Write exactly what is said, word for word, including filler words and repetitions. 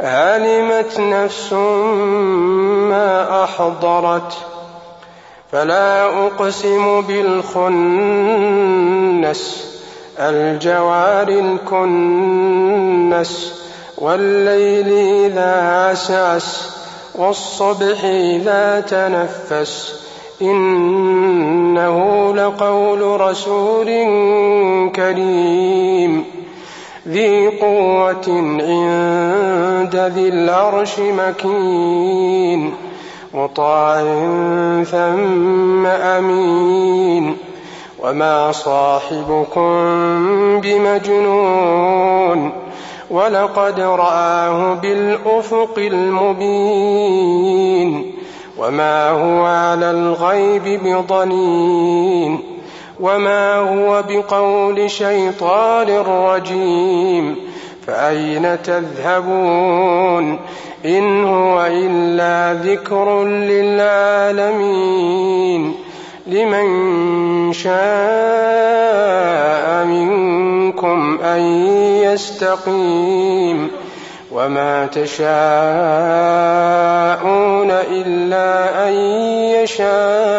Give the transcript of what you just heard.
علمت نفس ما أحضرت فلا أقسم بالخنس الجوار الكنس والليل إذا عسعس والصبح إذا تنفس إنه لقول رسول كريم ذي قوة عند ذي العرش مكين مطاع ثم أمين وما صاحبكم بمجنون ولقد رآه بالأفق المبين وما هو على الغيب بضنين وما هو بقول شيطان رجيم فأين تذهبون إن هو إلا ذكر للعالمين لمن شاء منكم أن يستقيم وما تشاءون إلا أن يشاء